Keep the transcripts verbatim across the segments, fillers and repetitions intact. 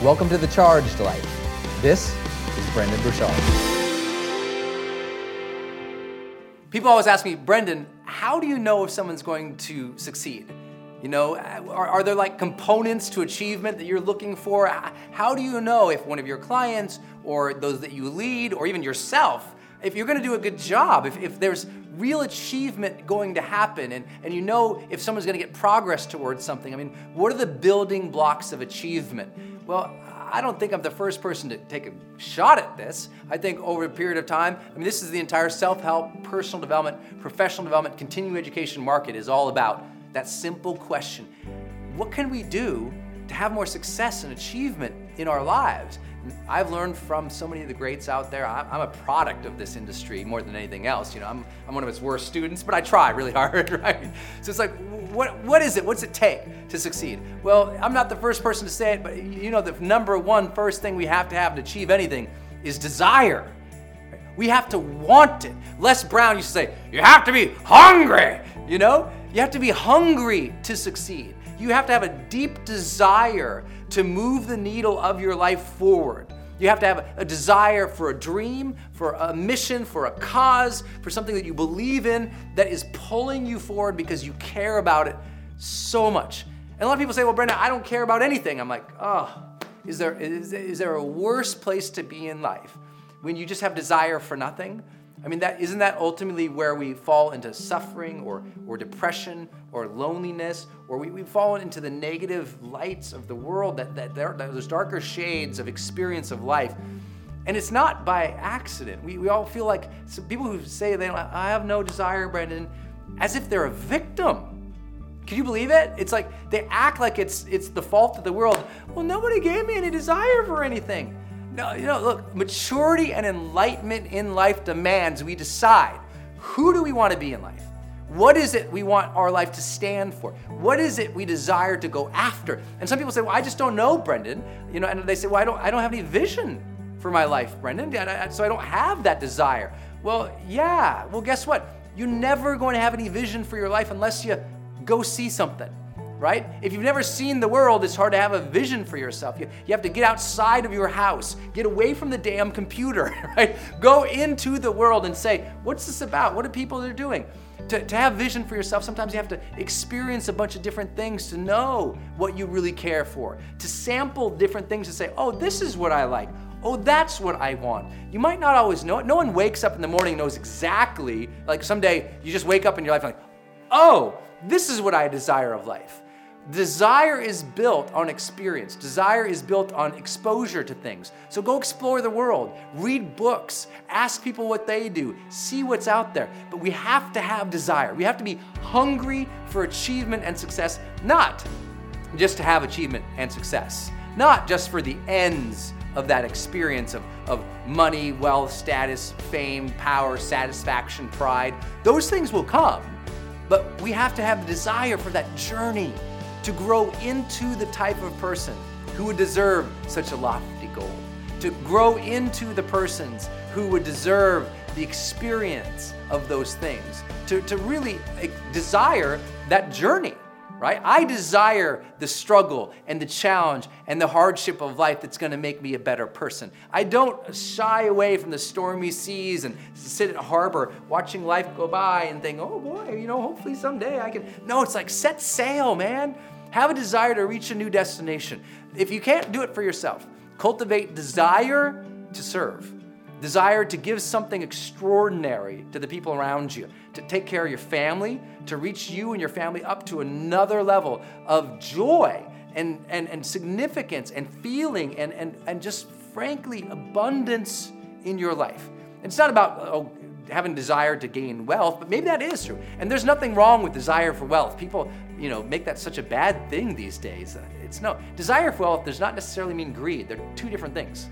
Welcome to The Charged Life. This is Brendon Burchard. People always ask me, Brendon, how do you know if someone's going to succeed? You know, are, are there like components to achievement that you're looking for? How do you know if one of your clients or those that you lead or even yourself, if you're going to do a good job, if, if there's real achievement going to happen and, and you know if someone's going to get progress towards something? I mean, what are the building blocks of achievement? Well, I don't think I'm the first person to take a shot at this. I think over a period of time, I mean, this is the entire self-help, personal development, professional development, continuing education market is all about. That simple question, what can we do to have more success and achievement in our lives? And I've learned from so many of the greats out there. I'm, I'm a product of this industry more than anything else. You know, I'm, I'm one of its worst students, but I try really hard, right? So it's like, what what is it? What's it take to succeed? Well, I'm not the first person to say it, but you know, the number one first thing we have to have to achieve anything is desire. We have to want it. Les Brown used to say, you have to be hungry, you know? You have to be hungry to succeed. You have to have a deep desire to move the needle of your life forward. You have to have a desire for a dream, for a mission, for a cause, for something that you believe in that is pulling you forward because you care about it so much. And a lot of people say, well, Brendon, I don't care about anything. I'm like, oh, is there, is, is there a worse place to be in life? When you just have desire for nothing? I mean, that, isn't that ultimately where we fall into suffering or, or depression or loneliness, or we, we fall into the negative lights of the world, that, that, there, that those darker shades of experience of life? And it's not by accident. We, we all feel like, some people who say, they don't, I have no desire, Brendon, as if they're a victim. Can you believe it? It's like they act like it's it's the fault of the world. Well, nobody gave me any desire for anything. No, you know, look, maturity and enlightenment in life demands we decide, who do we want to be in life? What is it we want our life to stand for? What is it we desire to go after? And some people say, well, I just don't know, Brendon. You know, and they say, well, I don't, I don't have any vision for my life, Brendon, so I don't have that desire. Well, yeah, well, guess what? You're never going to have any vision for your life unless you go see something, right? If you've never seen the world, it's hard to have a vision for yourself. You, you have to get outside of your house, get away from the damn computer, right? Go into the world and say, what's this about? What are people that are doing? To, to have vision for yourself, sometimes you have to experience a bunch of different things to know what you really care for, to sample different things to say, oh, this is what I like. Oh, that's what I want. You might not always know it. No one wakes up in the morning and knows exactly, like someday you just wake up in your life and like, oh, this is what I desire of life. Desire is built on experience. Desire is built on exposure to things. So go explore the world, read books, ask people what they do, see what's out there. But we have to have desire. We have to be hungry for achievement and success, not just to have achievement and success, not just for the ends of that experience of, of money, wealth, status, fame, power, satisfaction, pride. Those things will come. But we have to have the desire for that journey to grow into the type of person who would deserve such a lofty goal, to grow into the persons who would deserve the experience of those things, to, to really desire that journey, right? I desire the struggle and the challenge and the hardship of life that's gonna make me a better person. I don't shy away from the stormy seas and sit at a harbor watching life go by and think, oh boy, you know, hopefully someday I can. No, it's like set sail, man. Have a desire to reach a new destination. If you can't do it for yourself, cultivate desire to serve, desire to give something extraordinary to the people around you, to take care of your family, to reach you and your family up to another level of joy and, and, and significance and feeling and, and, and just frankly abundance in your life. It's not about oh, having desire to gain wealth, but maybe that is true. And there's nothing wrong with desire for wealth. People, you know, make that such a bad thing these days. It's no, desire for wealth does not necessarily mean greed. They're two different things.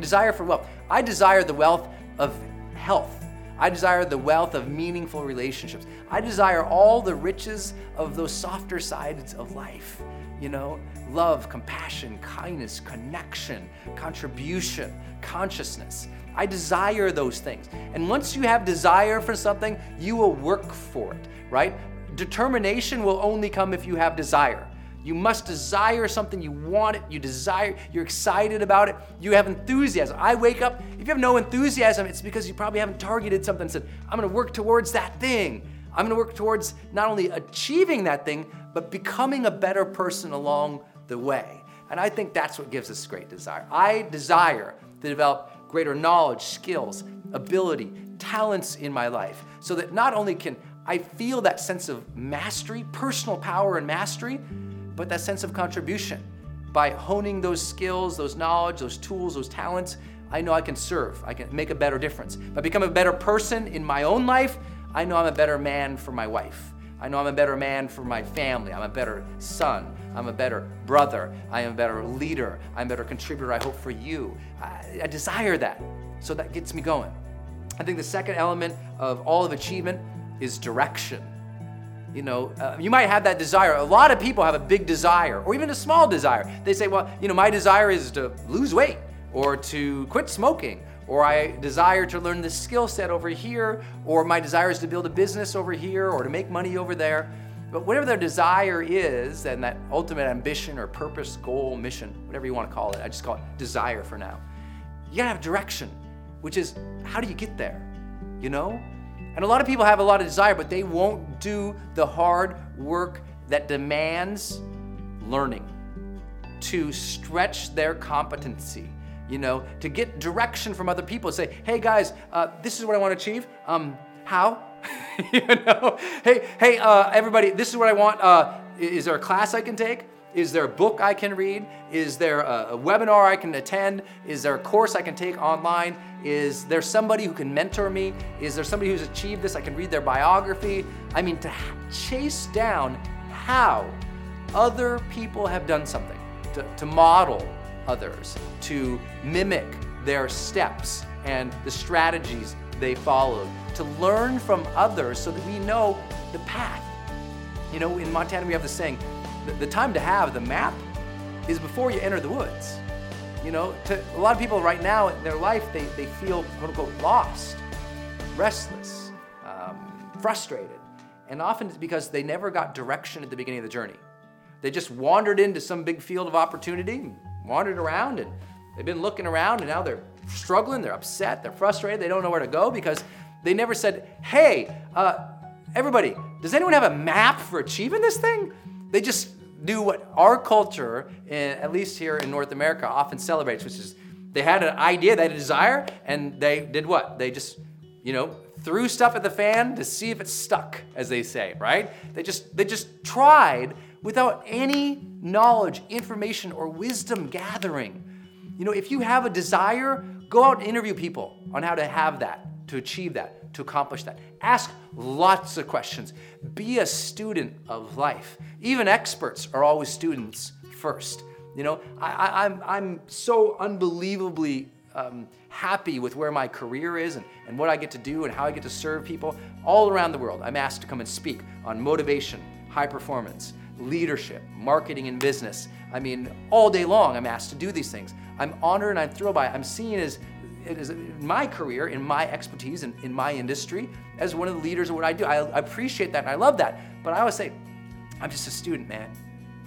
Desire for wealth. I desire the wealth of health. I desire the wealth of meaningful relationships. I desire all the riches of those softer sides of life. You know, love, compassion, kindness, connection, contribution, consciousness. I desire those things. And once you have desire for something, you will work for it, right? Determination will only come if you have desire. You must desire something, you want it, you desire, you're excited about it, you have enthusiasm. I wake up, if you have no enthusiasm, it's because you probably haven't targeted something and said, I'm gonna work towards that thing. I'm gonna work towards not only achieving that thing, but becoming a better person along the way. And I think that's what gives us great desire. I desire to develop greater knowledge, skills, ability, talents in my life, so that not only can I feel that sense of mastery, personal power and mastery, but that sense of contribution. By honing those skills, those knowledge, those tools, those talents, I know I can serve, I can make a better difference. By becoming a better person in my own life, I know I'm a better man for my wife. I know I'm a better man for my family. I'm a better son, I'm a better brother, I am a better leader, I'm a better contributor, I hope for you. I, I desire that, so that gets me going. I think the second element of all of achievement is direction. You know, uh, you might have that desire. A lot of people have a big desire or even a small desire. They say, well, you know, my desire is to lose weight or to quit smoking, or I desire to learn this skill set over here, or my desire is to build a business over here or to make money over there. But whatever their desire is and that ultimate ambition or purpose, goal, mission, whatever you want to call it, I just call it desire for now. You gotta have direction, which is how do you get there, you know? And a lot of people have a lot of desire, but they won't do the hard work that demands learning, to stretch their competency, you know, to get direction from other people. Say, hey guys, uh, this is what I want to achieve. Um, how? You know, hey, hey, uh, everybody, this is what I want. Uh, is there a class I can take? Is there a book I can read? Is there a, a webinar I can attend? Is there a course I can take online? Is there somebody who can mentor me? Is there somebody who's achieved this? I can read their biography. I mean, to chase down how other people have done something, to, to model others, to mimic their steps and the strategies they followed, to learn from others so that we know the path. You know, in Montana, we have this saying, the time to have the map is before you enter the woods. You know, to a lot of people right now in their life, they, they feel, quote unquote, lost, restless, um, frustrated. And often it's because they never got direction at the beginning of the journey. They just wandered into some big field of opportunity, wandered around, and they've been looking around, and now they're struggling, they're upset, they're frustrated, they don't know where to go because they never said, hey, uh, everybody, does anyone have a map for achieving this thing? They just do what our culture, at least here in North America, often celebrates, which is they had an idea, they had a desire, and they did what? They just, you know, threw stuff at the fan to see if it stuck, as they say, right? They just they just tried without any knowledge, information, or wisdom gathering. You know, if you have a desire, go out and interview people on how to have that, to achieve that, to accomplish that. Ask lots of questions. Be a student of life. Even experts are always students first. You know, I, I, I'm I'm so unbelievably um, happy with where my career is and, and what I get to do and how I get to serve people all around the world. I'm asked to come and speak on motivation, high performance, leadership, marketing and business. I mean, all day long I'm asked to do these things. I'm honored and I'm thrilled by it. I'm seen as It is in my career, in my expertise, in, in my industry, as one of the leaders of what I do. I, I appreciate that and I love that. But I always say, I'm just a student, man.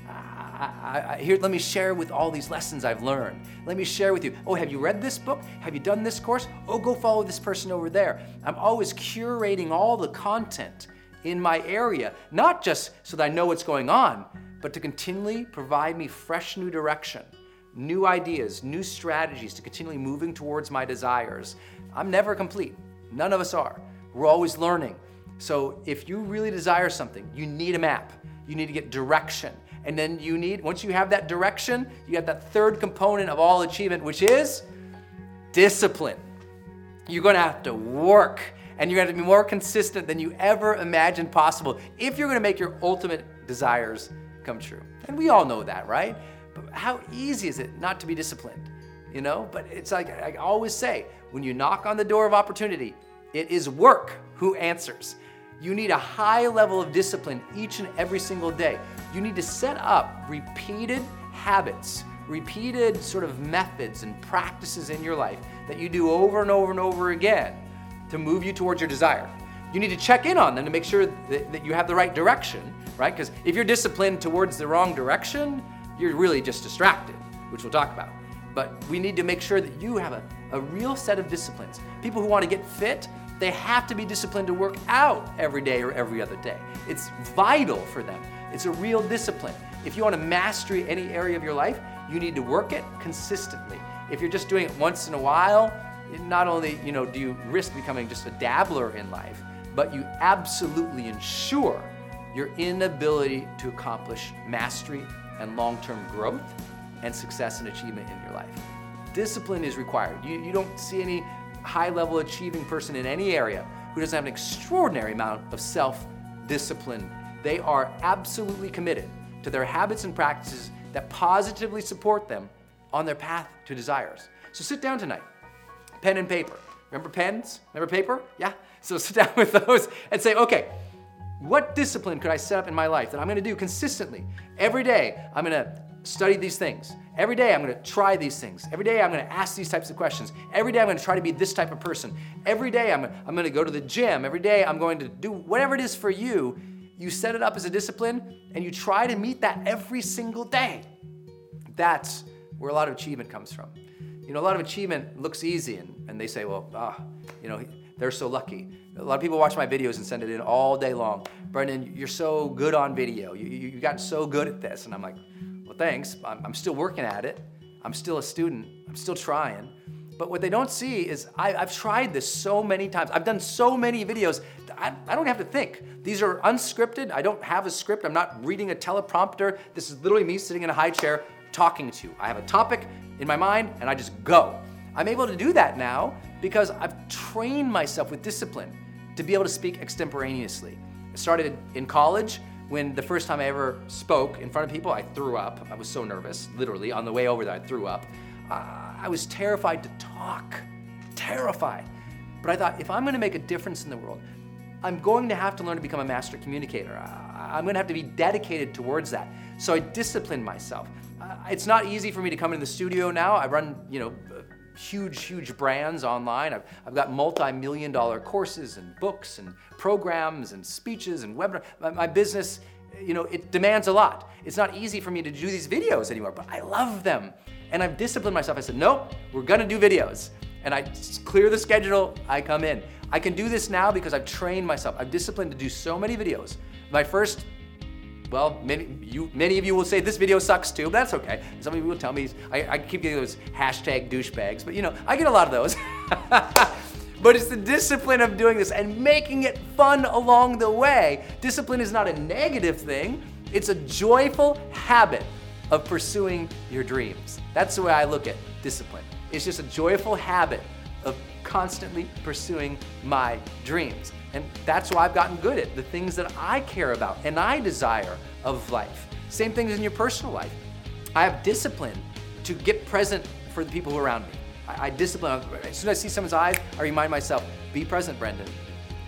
I, I, I, here, let me share with all these lessons I've learned. Let me share with you. Oh, have you read this book? Have you done this course? Oh, go follow this person over there. I'm always curating all the content in my area, not just so that I know what's going on, but to continually provide me fresh new direction, new ideas, new strategies to continually moving towards my desires. I'm never complete. None of us are. We're always learning. So if you really desire something, you need a map. You need to get direction. And then you need, once you have that direction, you have that third component of all achievement, which is discipline. You're going to have to work, and you're going to have to be more consistent than you ever imagined possible if you're going to make your ultimate desires come true. And we all know that, right? But how easy is it not to be disciplined, you know? But it's like I always say, when you knock on the door of opportunity, it is work who answers. You need a high level of discipline each and every single day. You need to set up repeated habits, repeated sort of methods and practices in your life that you do over and over and over again to move you towards your desire. You need to check in on them to make sure that, that you have the right direction, right? Because if you're disciplined towards the wrong direction, you're really just distracted, which we'll talk about. But we need to make sure that you have a, a real set of disciplines. People who want to get fit, they have to be disciplined to work out every day or every other day. It's vital for them. It's a real discipline. If you want to mastery any area of your life, you need to work it consistently. If you're just doing it once in a while, not only, you know, do you risk becoming just a dabbler in life, but you absolutely ensure your inability to accomplish mastery and long-term growth and success and achievement in your life. Discipline is required. You, you don't see any high-level achieving person in any area who doesn't have an extraordinary amount of self-discipline. They are absolutely committed to their habits and practices that positively support them on their path to desires. So sit down tonight, pen and paper. Remember pens? Remember paper? Yeah? So sit down with those and say, okay, what discipline could I set up in my life that I'm gonna do consistently? Every day, I'm gonna study these things. Every day, I'm gonna try these things. Every day, I'm gonna ask these types of questions. Every day, I'm gonna try to be this type of person. Every day, I'm, I'm gonna go to the gym. Every day, I'm going to do whatever it is for you. You set it up as a discipline, and you try to meet that every single day. That's where a lot of achievement comes from. You know, a lot of achievement looks easy, and, and they say, well, ah, you know, they're so lucky. A lot of people watch my videos and send it in all day long. Brendan, you're so good on video. You, you, you got so good at this. And I'm like, well, thanks, I'm, I'm still working at it. I'm still a student. I'm still trying. But what they don't see is I, I've tried this so many times. I've done so many videos. I, I don't have to think. These are unscripted. I don't have a script. I'm not reading a teleprompter. This is literally me sitting in a high chair talking to you. I have a topic in my mind and I just go. I'm able to do that now because I've trained myself with discipline to be able to speak extemporaneously. I started in college when the first time I ever spoke in front of people, I threw up. I was so nervous, literally. On the way over there, I threw up. Uh, I was terrified to talk, terrified. But I thought, if I'm gonna make a difference in the world, I'm going to have to learn to become a master communicator. I, I'm gonna have to be dedicated towards that. So I disciplined myself. Uh, it's not easy for me to come into the studio now. I run, you know, huge, huge brands online. I've, I've got multi-million dollar courses and books and programs and speeches and webinars. My, my business, you know, it demands a lot. It's not easy for me to do these videos anymore, but I love them. And I've disciplined myself. I said, nope, we're gonna do videos. And I clear the schedule, I come in. I can do this now because I've trained myself. I've disciplined to do so many videos. My first, well, many, you, many of you will say this video sucks too, but that's okay. Some of you will tell me, I, I keep getting those hashtag douchebags, but you know, I get a lot of those. But it's the discipline of doing this and making it fun along the way. Discipline is not a negative thing, it's a joyful habit of pursuing your dreams. That's the way I look at discipline. It's just a joyful habit of constantly pursuing my dreams. And that's why I've gotten good at the things that I care about and I desire of life. Same things in your personal life. I have discipline to get present for the people who are around me. I, I discipline, as soon as I see someone's eyes, I remind myself, be present, Brendon.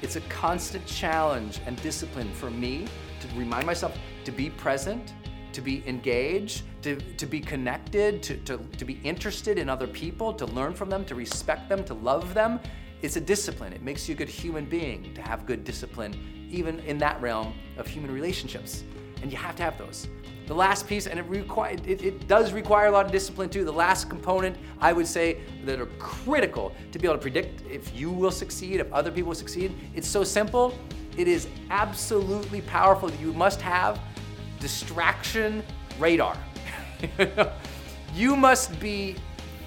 It's a constant challenge and discipline for me to remind myself to be present, to be engaged, to, to be connected, to, to, to be interested in other people, to learn from them, to respect them, to love them. It's a discipline. It makes you a good human being to have good discipline, even in that realm of human relationships. And you have to have those. The last piece, and it, require, it, it does require a lot of discipline too, the last component I would say that are critical to be able to predict if you will succeed, if other people will succeed. It's so simple. It is absolutely powerful that you must have distraction radar. You must be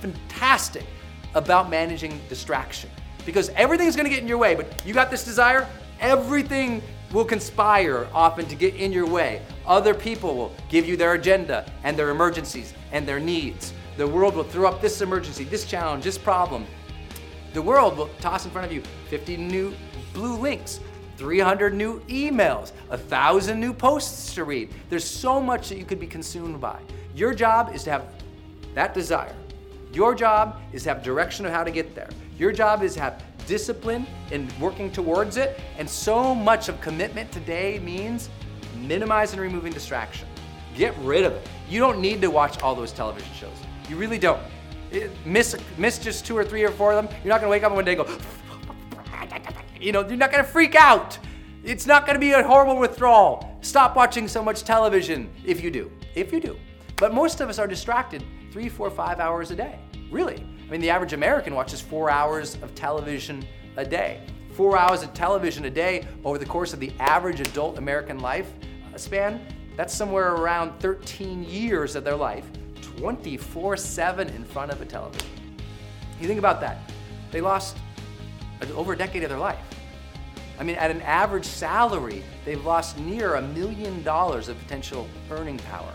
fantastic about managing distraction because everything's gonna get in your way, but you got this desire, everything will conspire often to get in your way. Other people will give you their agenda and their emergencies and their needs. The world will throw up this emergency, this challenge, this problem. The world will toss in front of you fifty new blue links, three hundred new emails, one thousand new posts to read. There's so much that you could be consumed by. Your job is to have that desire. Your job is to have direction of how to get there. Your job is to have discipline in working towards it. And so much of commitment today means minimizing and removing distraction. Get rid of it. You don't need to watch all those television shows. You really don't. It, miss, miss just two or three or four of them. You're not gonna wake up one day and go, you know, you're not gonna freak out. It's not gonna be a horrible withdrawal. Stop watching so much television if you do, if you do. But most of us are distracted three, four, five hours a day, really. I mean, the average American watches four hours of television a day. Four hours of television a day over the course of the average adult American life span, that's somewhere around thirteen years of their life, twenty-four seven in front of a television. You think about that. They lost over a decade of their life. I mean, at an average salary, they've lost near a million dollars of potential earning power.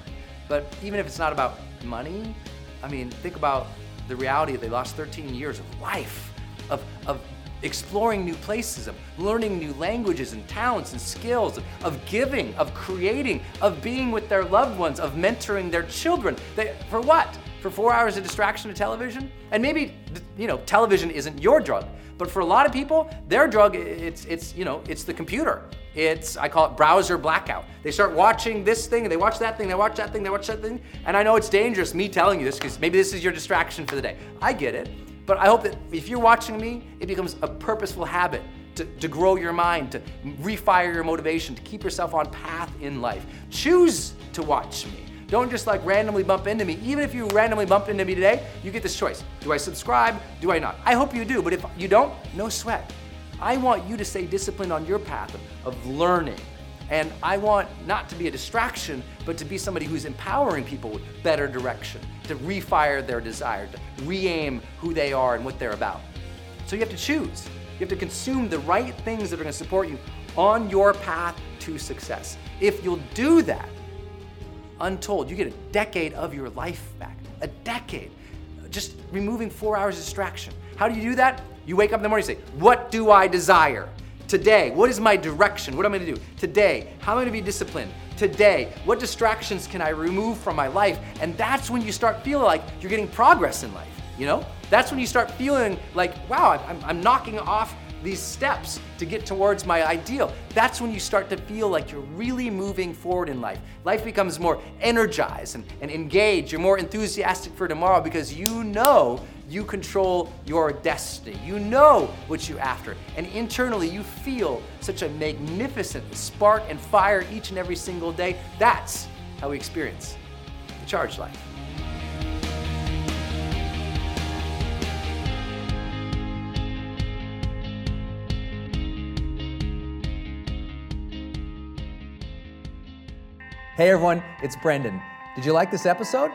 But even if it's not about money, I mean, think about the reality that they lost thirteen years of life, of, of exploring new places, of learning new languages and talents and skills, of, of giving, of creating, of being with their loved ones, of mentoring their children. They, for what? For four hours of distraction to television? And maybe, you know, television isn't your drug, but for a lot of people, their drug, it's, it's you know, it's the computer. It's, I call it browser blackout. They start watching this thing, and they watch that thing, they watch that thing, they watch that thing, and I know it's dangerous, me telling you this, because maybe this is your distraction for the day. I get it, but I hope that if you're watching me, it becomes a purposeful habit to, to grow your mind, to refire your motivation, to keep yourself on path in life. Choose to watch me. Don't just like randomly bump into me. Even if you randomly bumped into me today, you get this choice. Do I subscribe? Do I not? I hope you do, but if you don't, no sweat. I want you to stay disciplined on your path of, of learning And I want not to be a distraction, but to be somebody who's empowering people with better direction, to refire their desire, to re-aim who they are and what they're about. So you have to choose. You have to consume the right things that are going to support you on your path to success. If you'll do that, untold, you get a decade of your life back. A decade. Just removing four hours of distraction. How do you do that? You wake up in the morning and say, what do I desire? Today, what is my direction? What am I gonna do? Today, how am I gonna be disciplined? Today, what distractions can I remove from my life? And that's when you start feeling like you're getting progress in life, you know? That's when you start feeling like, wow, I'm, I'm knocking off these steps to get towards my ideal. That's when you start to feel like you're really moving forward in life. Life becomes more energized and, and engaged. You're more enthusiastic for tomorrow because you know you control your destiny. You know what you're after. And internally, you feel such a magnificent spark and fire each and every single day. That's how we experience the Charged Life. Hey everyone, it's Brendon. Did you like this episode?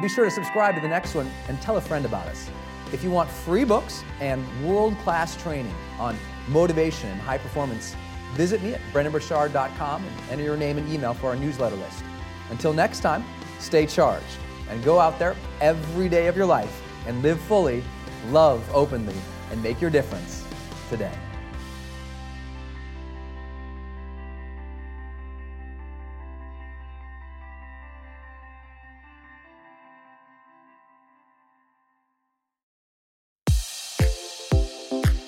Be sure to subscribe to the next one and tell a friend about us. If you want free books and world-class training on motivation and high performance, visit me at Brendon Burchard dot com and enter your name and email for our newsletter list. Until next time, stay charged and go out there every day of your life and live fully, love openly, and make your difference today.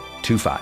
two five.